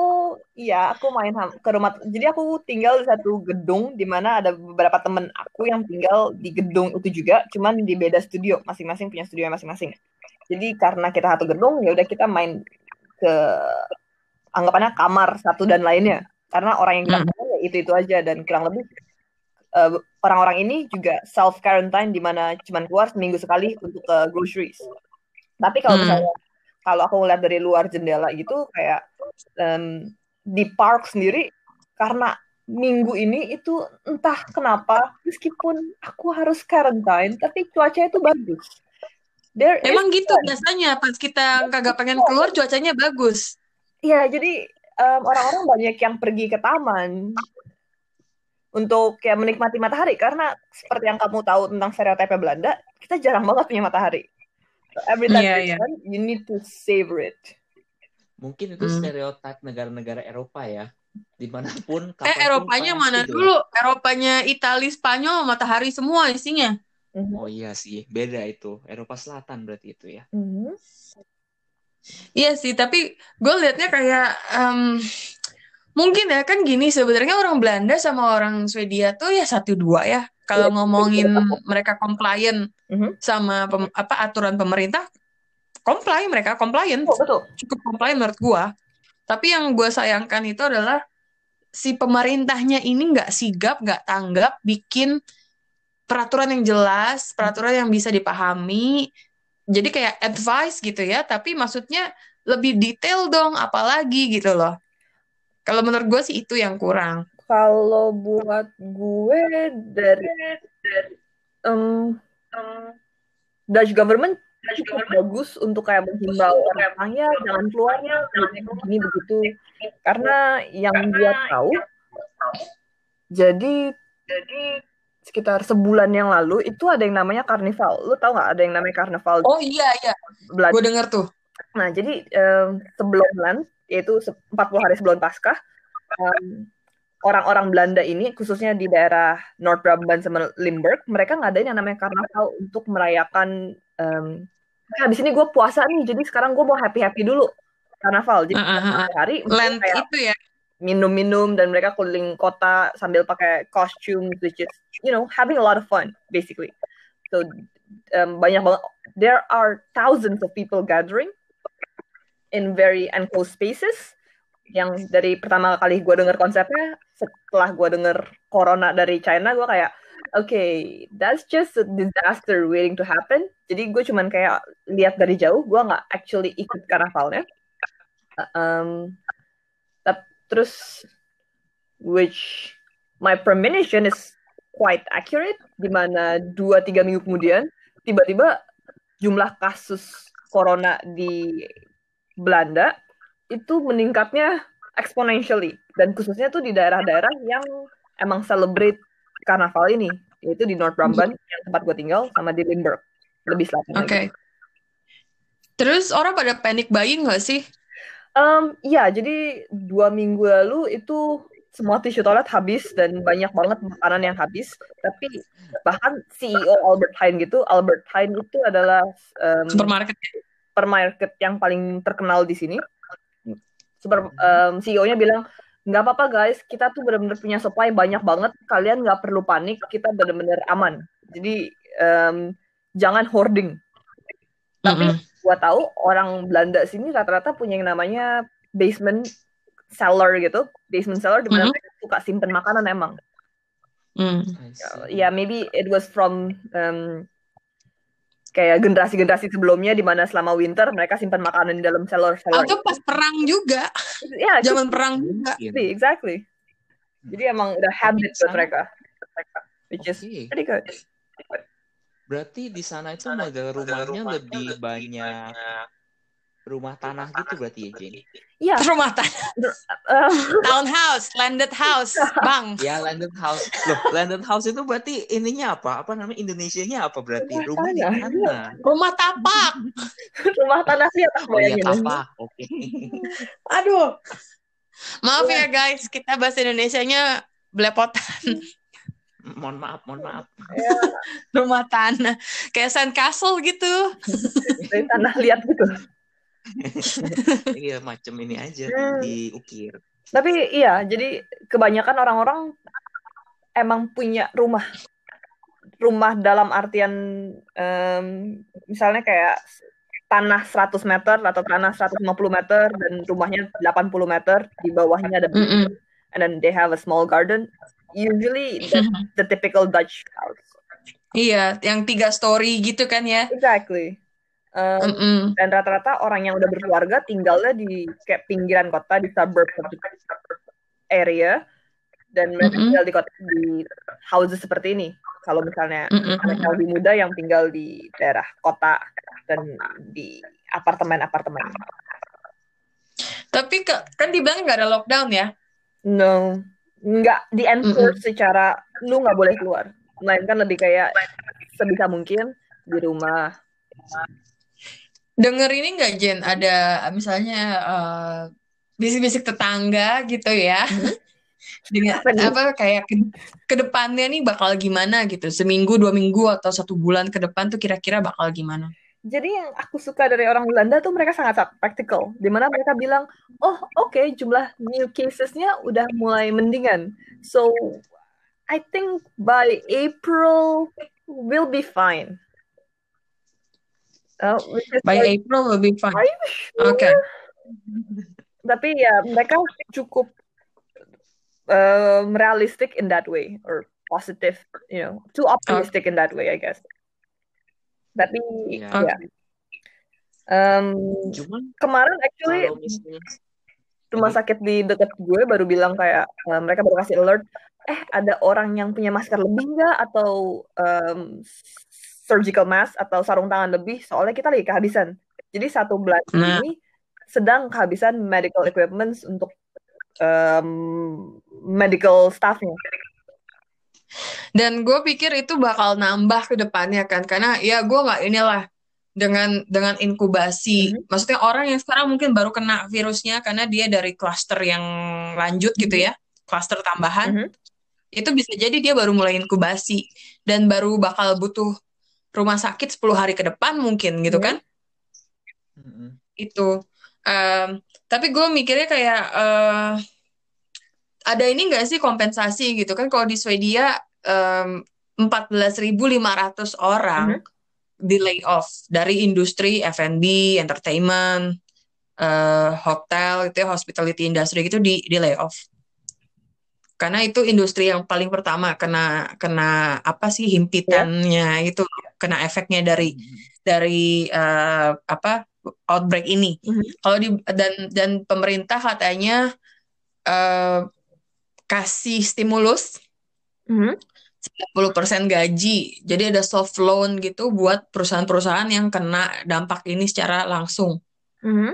ya aku main ke rumah. Jadi aku tinggal di satu gedung di mana ada beberapa temen aku yang tinggal di gedung itu juga, cuman di beda studio, masing-masing punya studio masing-masing. Jadi karena kita satu gedung, ya udah kita main ke anggapannya kamar satu dan lainnya. Karena orang yang kita kenal ya itu-itu aja, dan kurang lebih uh, orang-orang ini juga self quarantine di mana cuman keluar seminggu sekali untuk ke uh, groceries. Tapi kalau misalnya hmm. kalau aku ngeliat dari luar jendela gitu, kayak um, di park sendiri, karena minggu ini itu entah kenapa, meskipun aku harus quarantine, tapi cuacanya itu bagus. There Emang gitu one. Biasanya, pas kita kagak pengen keluar, cuacanya bagus. Iya, jadi um, orang-orang banyak yang pergi ke taman untuk kayak menikmati matahari, karena seperti yang kamu tahu tentang stereotipe Belanda, kita jarang banget punya matahari. Every time yeah, yeah. One, you need to savor it. Mungkin itu hmm. stereotip negara-negara Eropa ya. Dimanapun kapanpun. Eh Eropanya mana itu. Dulu? Eropanya Italia, Spanyol, matahari semua isinya. Mm-hmm. Oh iya sih, beda itu. Eropa Selatan berarti itu ya. Mm-hmm. Iya sih, tapi gue liatnya kayak um, mungkin ya kan gini, sebenarnya orang Belanda sama orang Swedia tuh ya satu dua ya. Kalau ngomongin mereka compliant mm-hmm. sama pem, apa aturan pemerintah, comply mereka compliant, oh, betul. Cukup compliant menurut gue. Tapi yang gue sayangkan itu adalah si pemerintahnya ini nggak sigap, nggak tanggap, bikin peraturan yang jelas, peraturan yang bisa dipahami. Jadi kayak advice gitu ya, tapi maksudnya lebih detail dong, apalagi gitu loh. Kalau menurut gue sih itu yang kurang. Kalau buat gue dari, dari um, um, Dutch government cukup bagus untuk kayak menghimbau orangnya jangan keluarnya begini begitu, karena yang dia tahu. Jadi jadi sekitar sebulan yang lalu itu ada yang namanya karnival. Lu tahu nggak ada yang namanya karnival? Oh iya iya. Gue dengar tuh. Nah jadi um, sebelum bulan yaitu empat puluh hari sebelum Paskah. Um, Orang-orang Belanda ini, khususnya di daerah North Brabant sama Limburg, mereka ngadain yang namanya karnaval untuk merayakan, um, habis ini gue puasa nih, jadi sekarang gue mau happy-happy dulu karnaval. Jadi uh-huh. hari Land itu ya minum-minum dan mereka keliling kota sambil pakai costume, which is, you know, having a lot of fun, basically. So, um, banyak banget. There are thousands of people gathering in very enclosed spaces. Yang dari pertama kali gue denger konsepnya, setelah gue denger corona dari China, gue kayak, okay, that's just a disaster waiting to happen. Jadi gue cuman kayak lihat dari jauh, gue nggak actually ikut karnavalnya. Um, terus, which my premonition is quite accurate, di mana dua tiga minggu kemudian, tiba-tiba jumlah kasus corona di Belanda itu meningkatnya exponentially, dan khususnya tuh di daerah-daerah yang emang celebrate karnaval ini, yaitu di North Brabant mm-hmm. yang tempat gue tinggal sama di Limburg lebih selatan. Oke. Okay. Terus orang pada panic buying nggak sih? Um, ya, jadi dua minggu lalu itu semua tisu toilet habis dan banyak banget makanan yang habis. Tapi bahkan C E O Albert Heijn gitu, Albert Heijn itu adalah um, supermarket supermarket yang paling terkenal di sini. Super, um, C E O-nya bilang, nggak apa-apa guys, kita tuh benar-benar punya supply banyak banget, kalian nggak perlu panik, kita benar-benar aman. Jadi um, jangan hoarding. Mm-hmm. Tapi gua tahu orang Belanda sini rata-rata punya yang namanya basement cellar gitu, basement cellar di mana mereka mm-hmm. suka simpen makanan emang. Mm. Ya yeah, maybe it was from um, kayak generasi-generasi sebelumnya di mana selama winter mereka simpan makanan di dalam cellar-cellar. Atau pas perang juga. Ya, zaman perang juga. Exactly. Jadi emang udah habit buat mereka. Which is okay. Pretty good. Berarti di sana itu model rumahnya, rumahnya lebih banyak rumah tanah gitu berarti ya, Jane? Iya. Rumah tanah. Townhouse, landed house, bang. Ya, landed house. Loh, landed house itu berarti ininya apa? Apa namanya Indonesianya apa berarti? Rumah, rumah tanah. Tanah. Rumah tapak. Rumah tanah sih apa? Rumah tapak, oke. Okay. Aduh. Maaf ya guys, kita bahasa Indonesianya belepotan. Mohon maaf, mohon maaf. Ya. Rumah tanah. Kayak sandcastle gitu. Dari tanah liat gitu. Iya, macam ini aja hmm. diukir. Tapi iya, jadi kebanyakan orang-orang emang punya rumah. Rumah dalam artian um, misalnya kayak tanah seratus meter atau tanah seratus lima puluh meter dan rumahnya delapan puluh meter, di bawahnya ada mm-mm. and then they have a small garden. Usually that's the typical Dutch house. Iya, yang tiga story gitu kan ya. Exactly. Um, dan rata-rata orang yang udah berkeluarga tinggalnya di kayak pinggiran kota, di suburb area, dan mereka mm-mm. tinggal di kota, di houses seperti ini. Kalau misalnya anak yang lebih muda yang tinggal di daerah kota dan di apartemen-apartemen. Tapi ke, kan dibilang nggak ada lockdown ya? No, nggak di enforce mm-hmm. secara lu nggak boleh keluar. Melainkan lebih kayak sebisa mungkin di rumah. Dengar ini nggak Jen? Ada misalnya uh, bisik-bisik tetangga gitu ya? Mm-hmm. Dengan apa kayak ke, ke depannya nih bakal gimana gitu, seminggu dua minggu atau satu bulan ke depan tuh kira-kira bakal gimana. Jadi yang aku suka dari orang Belanda tuh mereka sangat praktikal, dimana mereka bilang oh oke okay, jumlah new casesnya udah mulai mendingan, so I think by April we'll be fine. Uh, by like, April we'll be fine. Sure? Oke. Okay. Tapi ya mereka cukup Um, realistic in that way, or positive, you know, too optimistic okay. in that way, I guess. Tapi, ya. Yeah. Okay. Um, kemarin actually rumah sakit di dekat gue baru bilang kayak uh, mereka baru kasih alert, eh ada orang yang punya masker lebih nggak atau um, surgical mask atau sarung tangan lebih, soalnya kita lagi kehabisan. Jadi satu belanja nah. ini sedang kehabisan medical equipment untuk Um, medical staffnya. Dan gue pikir itu bakal nambah ke depannya kan, karena ya gue nggak inilah dengan dengan inkubasi. Mm-hmm. Maksudnya orang yang sekarang mungkin baru kena virusnya karena dia dari klaster yang lanjut gitu ya, klaster tambahan. Mm-hmm. Itu bisa jadi dia baru mulai inkubasi dan baru bakal butuh rumah sakit sepuluh hari ke depan mungkin gitu mm-hmm. kan? Mm-hmm. Itu. Um, tapi gue mikirnya kayak uh, ada ini nggak sih kompensasi gitu kan, kalau di Swedia um, empat belas ribu lima ratus orang mm-hmm. di lay off dari industri F and B, entertainment, uh, hotel gitu ya, hospitality industry gitu di di lay off karena itu industri yang paling pertama kena kena apa sih himpitannya yeah. itu kena efeknya dari mm-hmm. dari uh, apa outbreak ini. Mm-hmm. Kalau di dan dan pemerintah katanya uh, kasih stimulus mm-hmm. tiga puluh persen gaji. Jadi ada soft loan gitu buat perusahaan-perusahaan yang kena dampak ini secara langsung. Mm-hmm.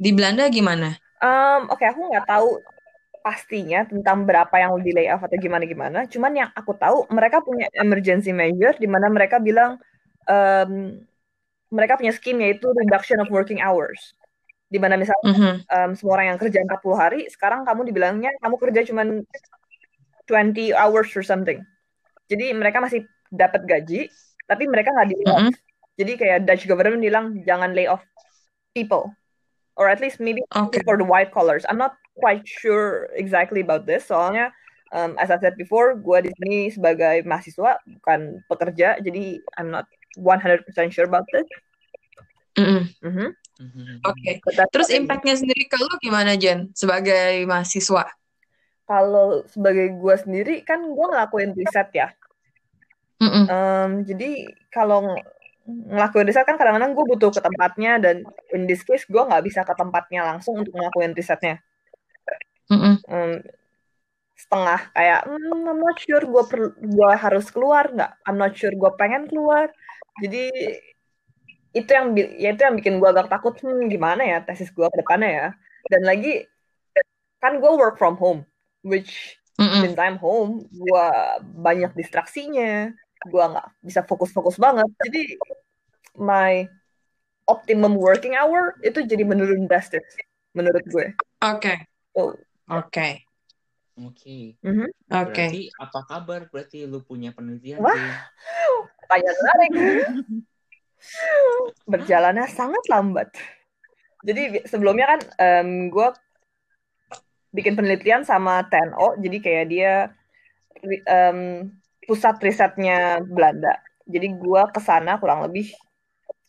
Di Belanda gimana? Um, Oke, okay, aku nggak tahu pastinya tentang berapa yang di layoff atau gimana-gimana. Cuman yang aku tahu mereka punya emergency measure di mana mereka bilang um, mereka punya scheme yaitu reduction of working hours. Di mana misalnya mm-hmm. um, semua orang yang kerja empat puluh hari, sekarang kamu dibilangnya kamu kerja cuma dua puluh hours or something. Jadi mereka masih dapat gaji, tapi mereka nggak di-lay off. Mm-hmm. Jadi kayak Dutch government bilang jangan lay off people. Or at least maybe okay. for the white collars. I'm not quite sure exactly about this. Soalnya, um, as I said before, gue di sini sebagai mahasiswa, bukan pekerja. Jadi I'm not one hundred percent sure about this. Mm-hmm. Mm-hmm. Oke. Okay. Terus impact-nya sendiri ke lu gimana, Jen? Sebagai mahasiswa? Kalau sebagai gue sendiri, kan gue ngelakuin riset ya. Mm-hmm. Um, jadi kalau ngelakuin riset kan kadang-kadang gue butuh ke tempatnya, dan in this case gue nggak bisa ke tempatnya langsung untuk ngelakuin risetnya. Mm-hmm. Um, setengah kayak, mm, I'm not sure gue per- gue harus keluar nggak? I'm not sure gue pengen keluar. Jadi itu yang ya itu yang bikin gue agak takut hmm, gimana ya tesis gue ke depannya ya. Dan lagi kan gue work from home, which in time home gue banyak distraksinya, gue nggak bisa fokus-fokus banget. Jadi my optimum working hour itu jadi menurun drastis menurut gue. Oke. Okay. So, oke. Okay. Oke. Okay. Mm-hmm. Berarti okay. apa kabar? Berarti lu punya penelitian? Wah, tanya menarik. Berjalannya sangat lambat. Jadi sebelumnya kan um, gue bikin penelitian sama T N O, jadi kayak dia um, pusat risetnya Belanda. Jadi gue kesana kurang lebih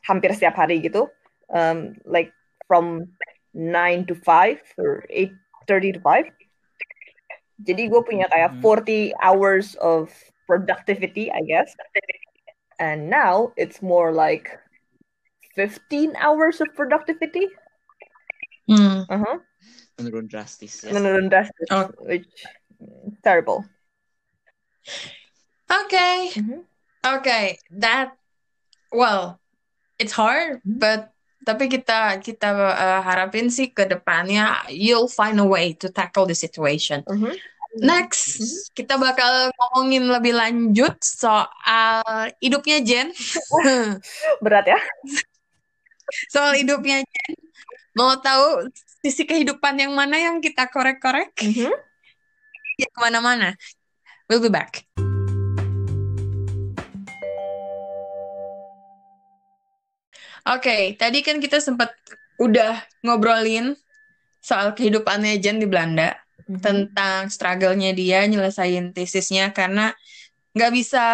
hampir setiap hari gitu, um, like from nine to five or eight thirty to five. Jadi gue punya kayak forty hours of productivity, I guess. And now it's more like fifteen hours of productivity. Mm. Uh-huh. Menurun drastis. Yes. Menurun drastis, oh. Which terrible. Okay, mm-hmm. okay, that well, it's hard, mm-hmm. but tapi kita kita uh, harapin sih ke depannya you'll find a way to tackle the situation. Mm-hmm. Next, mm-hmm. kita bakal ngomongin lebih lanjut soal hidupnya Jen. Berat ya? Soal hidupnya Jen. Mau tahu sisi kehidupan yang mana yang kita korek-korek? Mm-hmm. Ya, kemana-mana. We'll be back. Oke, okay, tadi kan kita sempat udah ngobrolin soal kehidupannya Jen di Belanda. Tentang struggle-nya dia nyelesain tesisnya karena nggak bisa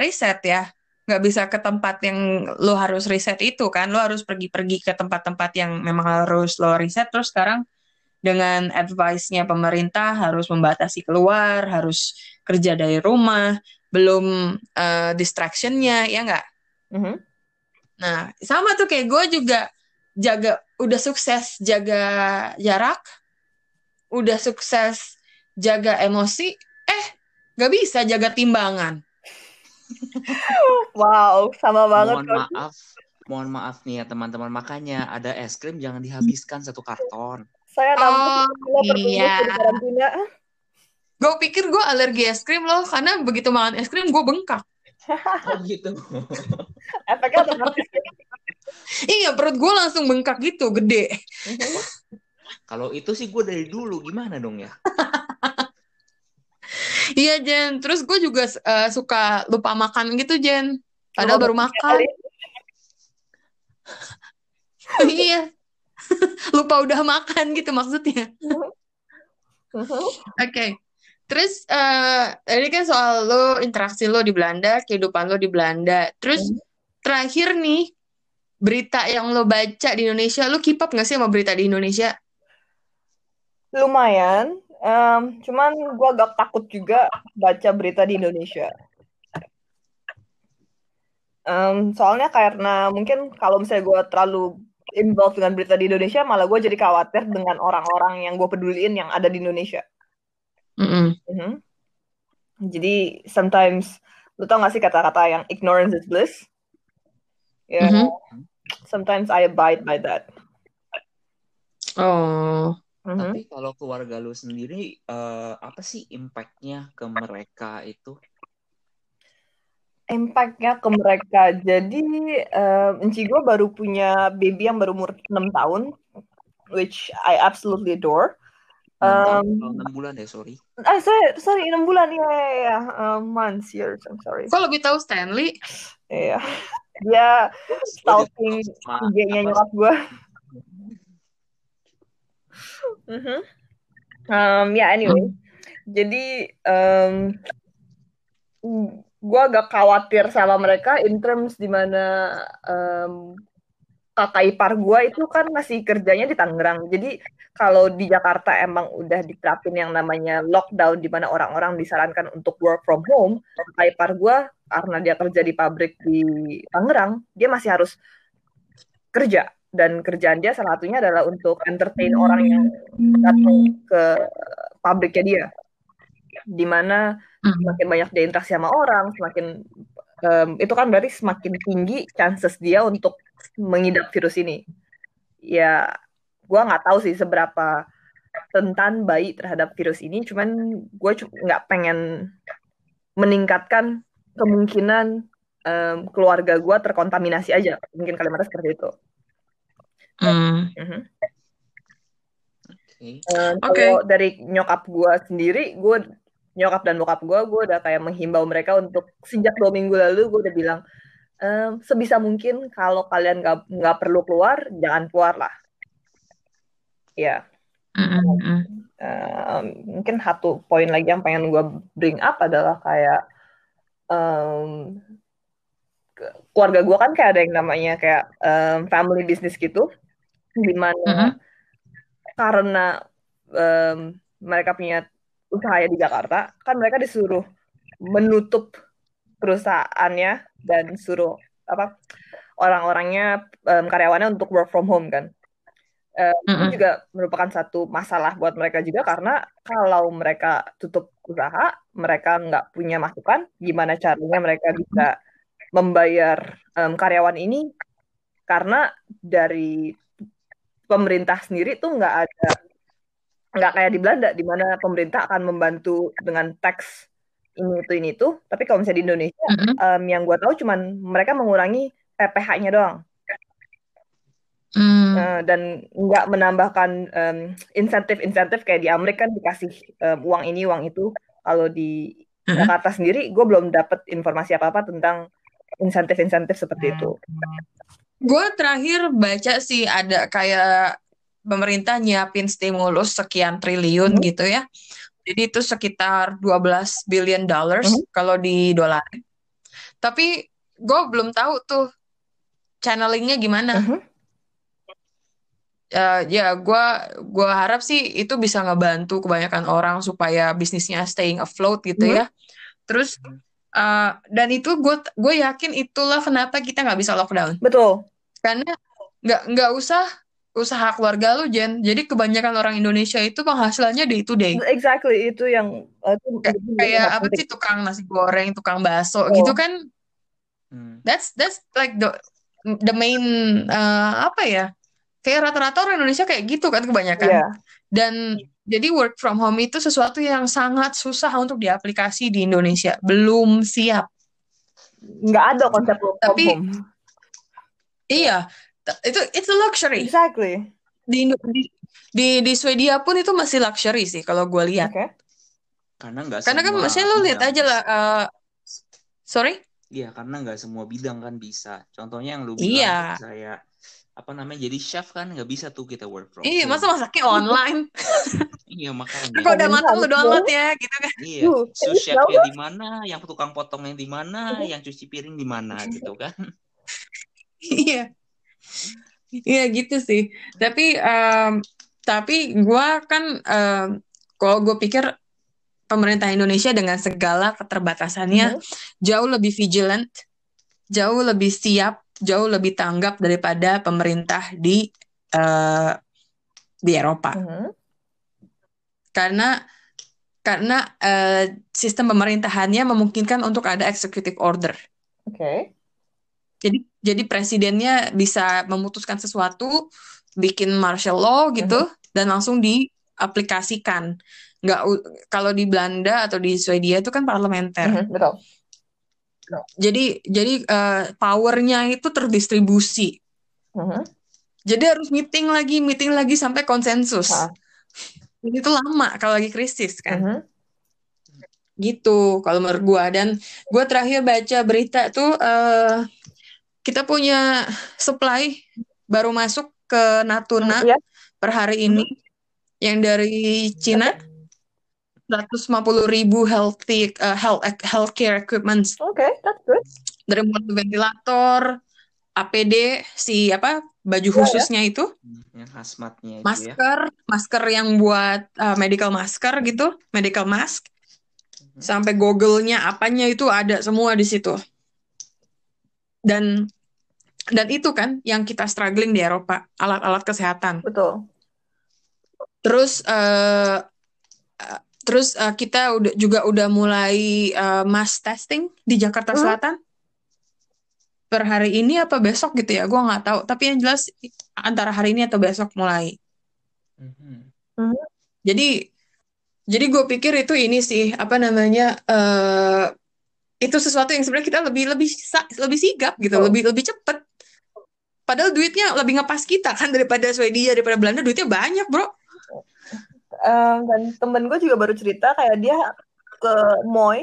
riset ya, nggak bisa ke tempat yang lo harus riset itu kan, lo harus pergi-pergi ke tempat-tempat yang memang harus lo riset. Terus sekarang dengan advice-nya pemerintah harus membatasi keluar, harus kerja dari rumah, belum uh, distraction-nya ya nggak? Mm-hmm. Nah sama tuh kayak gue juga jaga udah sukses jaga jarak. Udah sukses jaga emosi, eh gak bisa jaga timbangan. Wow, sama banget. Mohon Cody. maaf, mohon maaf nih ya teman-teman. Makanya ada es krim jangan dihabiskan satu karton. Saya tahu oh, iya. Gue pikir gue alergi es krim loh, karena begitu makan es krim gue bengkak. Oh gitu. Efeknya seperti iya, perut gue langsung bengkak gitu, gede. Kalau itu sih gue dari dulu, gimana dong ya? Iya, Jen. Terus gue juga uh, suka lupa makan gitu, Jen. Padahal oh, baru makan. Iya. Lupa udah makan gitu maksudnya. Oke. Okay. Terus, uh, tadi kan soal lo, interaksi lo di Belanda, kehidupan lo di Belanda. Terus, terakhir nih, berita yang lo baca di Indonesia, lo keep up gak sih sama berita di Indonesia? Lumayan, um, cuman gue agak takut juga baca berita di Indonesia. Um, soalnya karena mungkin kalau misalnya gue terlalu involved dengan berita di Indonesia, malah gue jadi khawatir dengan orang-orang yang gue peduliin yang ada di Indonesia. Mm-hmm. Mm-hmm. Jadi sometimes, lo tau gak sih kata-kata yang ignorance is bliss? Yeah. Mm-hmm. Sometimes I abide by that. Oh. Mm-hmm. Tapi kalau keluarga lu sendiri, uh, apa sih impact-nya ke mereka itu? Impact-nya ke mereka. Jadi, uh, Enci gue baru punya baby yang baru umur enam tahun, which I absolutely adore. Um, enam bulan ya, sorry. Ah, sorry, sorry, enam bulan. Ya, yeah, ya, yeah. uh, months, years, I'm sorry. Kok lebih tahu Stanley? Iya. Yeah. Dia stalking I G-nya nyokap gue. Mm-hmm. um, ya yeah, anyway, hmm. jadi um, gue agak khawatir sama mereka in terms dimana um, kakak ipar gue itu kan masih kerjanya di Tangerang. Jadi kalau di Jakarta emang udah diterapin yang namanya lockdown dimana orang-orang disarankan untuk work from home. Kakak ipar gue karena dia kerja di pabrik di Tangerang, dia masih harus kerja. Dan kerjaan dia salah satunya adalah untuk entertain orang yang datang ke pabriknya dia. Dimana semakin banyak dia interaksi sama orang, semakin um, itu kan berarti semakin tinggi chances dia untuk mengidap virus ini. Ya, gue nggak tahu sih seberapa rentan bayi terhadap virus ini. Cuman gue nggak pengen meningkatkan kemungkinan um, keluarga gue terkontaminasi aja. Mungkin kalimatnya seperti itu. Mm. Mm-hmm. Oke. Okay. Um, okay. Dari nyokap gue sendiri, gue nyokap dan bokap gue, gue udah kayak menghimbau mereka untuk sejak dua minggu lalu gue udah bilang ehm, sebisa mungkin kalau kalian nggak nggak perlu keluar, jangan keluar lah. ya. Mm-hmm. Uh, mungkin satu poin lagi yang pengen gue bring up adalah kayak um, keluarga gue kan kayak ada yang namanya kayak um, family business gitu, dimana mm-hmm. karena um, mereka punya usaha di Jakarta, kan mereka disuruh menutup perusahaannya dan suruh apa orang-orangnya um, karyawannya untuk work from home kan. Uh, mm-hmm. Itu juga merupakan satu masalah buat mereka juga, karena kalau mereka tutup usaha, mereka nggak punya masukan gimana caranya mereka bisa membayar um, karyawan ini, karena dari pemerintah sendiri tuh nggak ada, nggak kayak di Belanda di mana pemerintah akan membantu dengan tax ini itu ini itu, tapi kalau misalnya di Indonesia mm-hmm. um, yang gue tahu cuman mereka mengurangi P P H-nya doang. Mm. Uh, dan nggak menambahkan um, insentif-insentif kayak di Amerika kan dikasih um, uang ini uang itu. Kalau di mm-hmm. Jakarta sendiri gue belum dapat informasi apa-apa tentang insentif-insentif seperti itu. Gue terakhir baca sih ada kayak pemerintah nyiapin stimulus sekian triliun mm-hmm. gitu ya, jadi itu sekitar dua belas billion dollars mm-hmm. kalau di dolar. Tapi gue belum tahu tuh channelingnya gimana. Mm-hmm. Uh, ya gue gue harap sih itu bisa ngebantu kebanyakan orang supaya bisnisnya staying afloat gitu hmm. ya. Terus uh, dan itu gue gue yakin itulah kenapa kita nggak bisa lockdown. Betul. Karena nggak nggak usah usaha keluarga lu, Jen. Jadi kebanyakan orang Indonesia itu penghasilannya day to day. Exactly, itu yang uh, Kay- kayak apa sih tukang nasi goreng, tukang bakso oh. gitu kan. Hmm. That's that's like the the main uh, apa ya? Kayak rata-rata orang Indonesia kayak gitu kan kebanyakan. Yeah. Dan jadi work from home itu sesuatu yang sangat susah untuk diaplikasi di Indonesia. Belum siap. Nggak ada konsep work from home. Iya. Itu it's a luxury. Exactly. Di di, di, di Swedia pun itu masih luxury sih kalau gue lihat. Okay. Karena nggak Karena kan masih lo lihat aja lah. Uh, sorry? Iya, karena nggak semua bidang kan bisa. Contohnya yang lu bilang iya. saya... apa namanya, jadi chef kan nggak bisa tuh kita work from iya masa masaknya online. Iya makanya kalau udah matang lu download ya gitu kan. Iya sous chefnya di mana, yang tukang potongnya di mana, yang cuci piring di mana gitu kan. Iya iya gitu sih. Tapi um, tapi gue kan um, kalau gue pikir pemerintah Indonesia dengan segala keterbatasannya mm-hmm. jauh lebih vigilant, jauh lebih siap, jauh lebih tanggap daripada pemerintah di uh, di Eropa. Uh-huh. Karena karena uh, sistem pemerintahannya memungkinkan untuk ada executive order. Oke. Okay. Jadi jadi presidennya bisa memutuskan sesuatu, bikin martial law gitu uh-huh. dan langsung diaplikasikan. Nggak, kalau di Belanda atau di Swedia itu kan parlementer. Uh-huh, betul. No. Jadi jadi uh, powernya itu terdistribusi. Uh-huh. Jadi harus meeting lagi, meeting lagi sampai konsensus. Uh-huh. Jadi itu lama kalau lagi krisis kan. Uh-huh. Gitu kalau menurut gue. Dan gue terakhir baca berita tuh uh, kita punya supply baru masuk ke Natuna uh-huh. per hari ini uh-huh. yang dari Cina. Okay. seratus lima puluh ribu healthy uh, health healthcare equipments. Oke, okay, that's good. Dari mulai ventilator, A P D, si apa baju yeah, khususnya yeah. itu, yang hazmatnya itu, masker, ya. Masker yang buat uh, medical masker gitu, medical mask, mm-hmm. sampai goggle-nya, apanya itu ada semua di situ. Dan dan itu kan yang kita struggling di Eropa, alat-alat kesehatan. Betul. Terus. Uh, Terus uh, kita udah, juga udah mulai uh, mass testing di Jakarta Selatan. Uh-huh. Per hari ini apa besok gitu ya, gue nggak tahu. Tapi yang jelas antara hari ini atau besok mulai. Uh-huh. Jadi, jadi gue pikir itu ini sih apa namanya uh, itu sesuatu yang sebenarnya kita lebih lebih lebih sigap gitu, oh. lebih lebih cepet. Padahal duitnya lebih ngepas kita kan daripada Swedia, daripada Belanda duitnya banyak bro. Um, dan temen gue juga baru cerita kayak dia ke Moy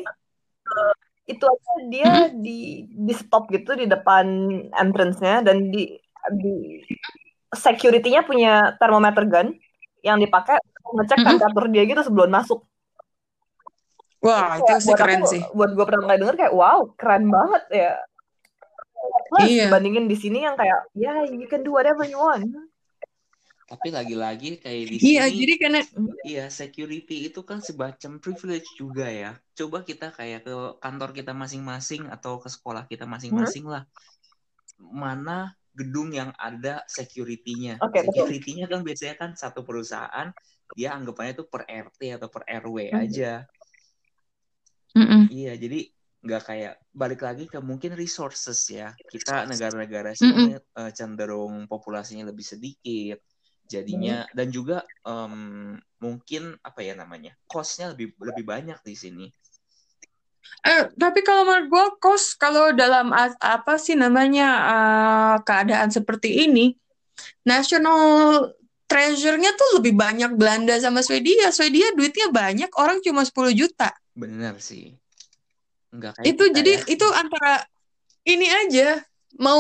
ke, itu aja dia mm-hmm. di di stop gitu di depan entrance-nya, dan di di security-nya punya thermometer gun, yang dipakai ngecek mm-hmm. kantor dia gitu sebelum masuk. Wah, itu sih keren aku, sih. Buat gue pertama kali denger kayak wow, keren banget ya. Plus, iya. Bandingin di sini yang kayak ya yeah, you can do whatever you want. Tapi lagi-lagi kayak di sini. Iya, jadi karena iya, security itu kan semacam privilege juga ya. Coba kita kayak ke kantor kita masing-masing atau ke sekolah kita masing-masing hmm. lah. Mana gedung yang ada security-nya. Okay, security-nya kan biasanya kan satu perusahaan, dia anggapannya itu per R T atau per R W hmm. aja. Mm-mm. Iya, jadi nggak kayak balik lagi ke mungkin resources ya. Kita negara-negara sini uh, cenderung populasinya lebih sedikit, jadinya mm. dan juga um, mungkin apa ya namanya cost-nya lebih lebih banyak di sini. Eh tapi kalau menurut gue cost kalau dalam apa sih namanya uh, keadaan seperti ini national treasure-nya tuh lebih banyak Belanda sama Swedia. Swedia duitnya banyak, orang cuma sepuluh juta. Benar sih. Itu kita, jadi ya. Itu antara ini aja mau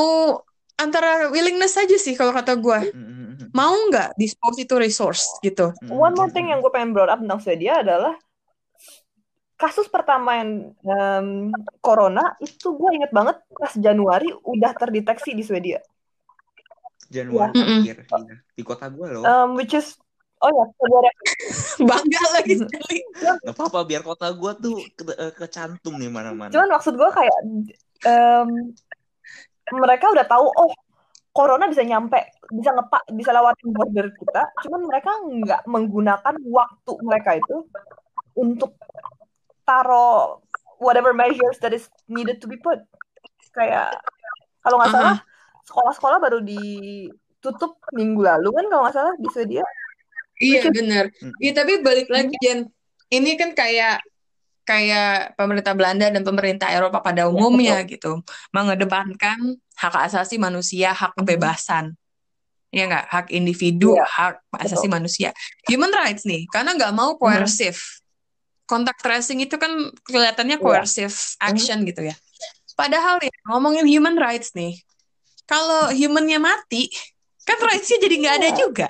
antara willingness aja sih kalau kata gue mm-hmm. mau nggak dispose itu resource gitu. One more thing yang gue pengen brought up tentang Swedia adalah kasus pertama yang um, corona itu gue inget banget pas Januari udah terdeteksi di Swedia. Januari akhir ya. Di kota gue loh. Um, which is oh ya, bangga lagi sekali. Gak apa-apa, biar kota gue tuh ke- kecantum nih mana-mana. Cuman maksud gue kayak um, mereka udah tahu, oh corona bisa nyampe, bisa ngepak, bisa lewatin border kita. Cuman mereka nggak menggunakan waktu mereka itu untuk taro whatever measures that is needed to be put. Kayak kalau nggak salah, uh-huh. sekolah-sekolah baru ditutup minggu lalu kan kalau nggak salah di Swedia. Iya benar. Iya tapi balik lagi Jen, ini kan kayak kayak pemerintah Belanda dan pemerintah Eropa pada umumnya gitu, mengedepankan hak asasi manusia, hak kebebasan, ya nggak, hak individu, ya. Hak asasi betul. Manusia, human rights nih, karena nggak mau coercif. Contact tracing itu kan kelihatannya coercif action gitu ya. Padahal ya ngomongin human rights nih, kalau humannya mati, kan rights-nya jadi nggak ada juga.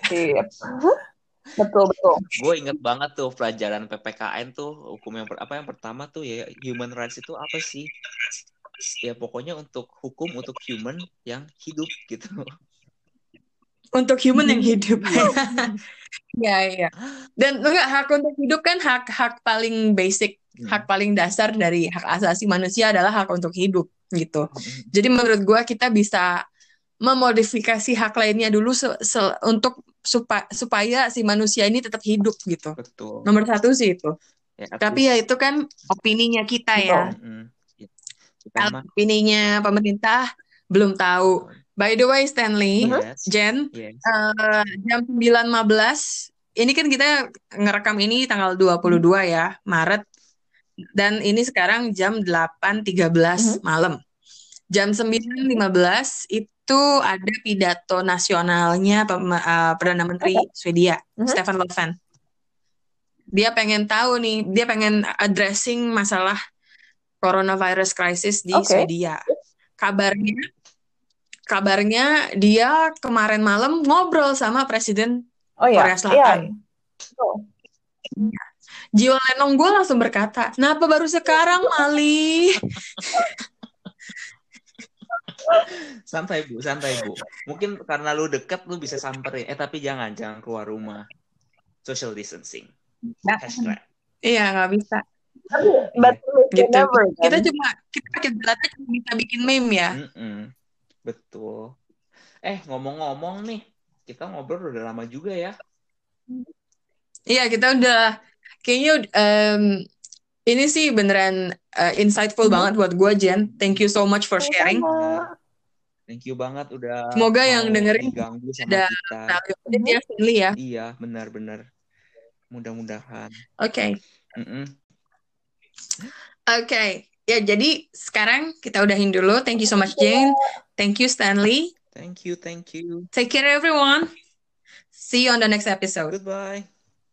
Betul betul. Gue inget banget tuh pelajaran P P K N tuh hukum yang per, apa yang pertama tuh ya human rights itu apa sih? Ya pokoknya untuk hukum untuk human yang hidup gitu. Untuk human yang hidup. Iya iya. Dan enggak hak untuk hidup kan hak hak paling basic, hmm. hak paling dasar dari hak asasi manusia adalah hak untuk hidup gitu. Hmm. Jadi menurut gue kita bisa memodifikasi hak lainnya dulu se- se- untuk supa- supaya si manusia ini tetap hidup gitu. Betul. Nomor satu sih itu. Ya, tapi ya itu kan opininya kita betul. Ya. Mm-hmm. Ya. Kita kalau mah... opininya pemerintah belum tahu. By the way Stanley, yes. Jen, yes. Uh, jam sembilan lima belas ini kan kita ngerekam ini tanggal dua puluh dua ya Maret dan ini sekarang jam delapan tiga belas mm-hmm. malam. Jam sembilan lima belas itu ada pidato nasionalnya pem- uh, Perdana Menteri okay. Swedia, mm-hmm. Stefan Löfven. Dia pengen tahu nih, dia pengen addressing masalah coronavirus crisis di okay. Swedia. Kabarnya, kabarnya dia kemarin malam ngobrol sama Presiden oh, iya. Korea Selatan. Iya. Oh. Jiwa Lenong gue langsung berkata, "Napa baru sekarang, Mali?" Santai bu, santai bu. Mungkin karena lu deket lu bisa samperin. Eh tapi jangan, jangan keluar rumah. Social distancing. Nah, hashtag. Iya nggak bisa. But gitu. Never, kan? Kita cuma kita pakai belakang cuma bisa bikin meme ya. Mm-mm. Betul. Eh ngomong-ngomong nih, kita ngobrol udah lama juga ya. Iya kita udah kayaknya um, ini sih beneran uh, insightful mm-hmm. banget buat gue, Jen. Thank you so much for sharing. Thank you banget udah. Semoga yang dengerin diganggu sama kita. Iya, ya. Iya, benar-benar. Mudah-mudahan. Oke. Okay. Oke, okay. Ya jadi sekarang kita udahin dulu. Thank you so much, Jane. Thank you, Stanley. Thank you, thank you. Take care, everyone. See you on the next episode. Goodbye.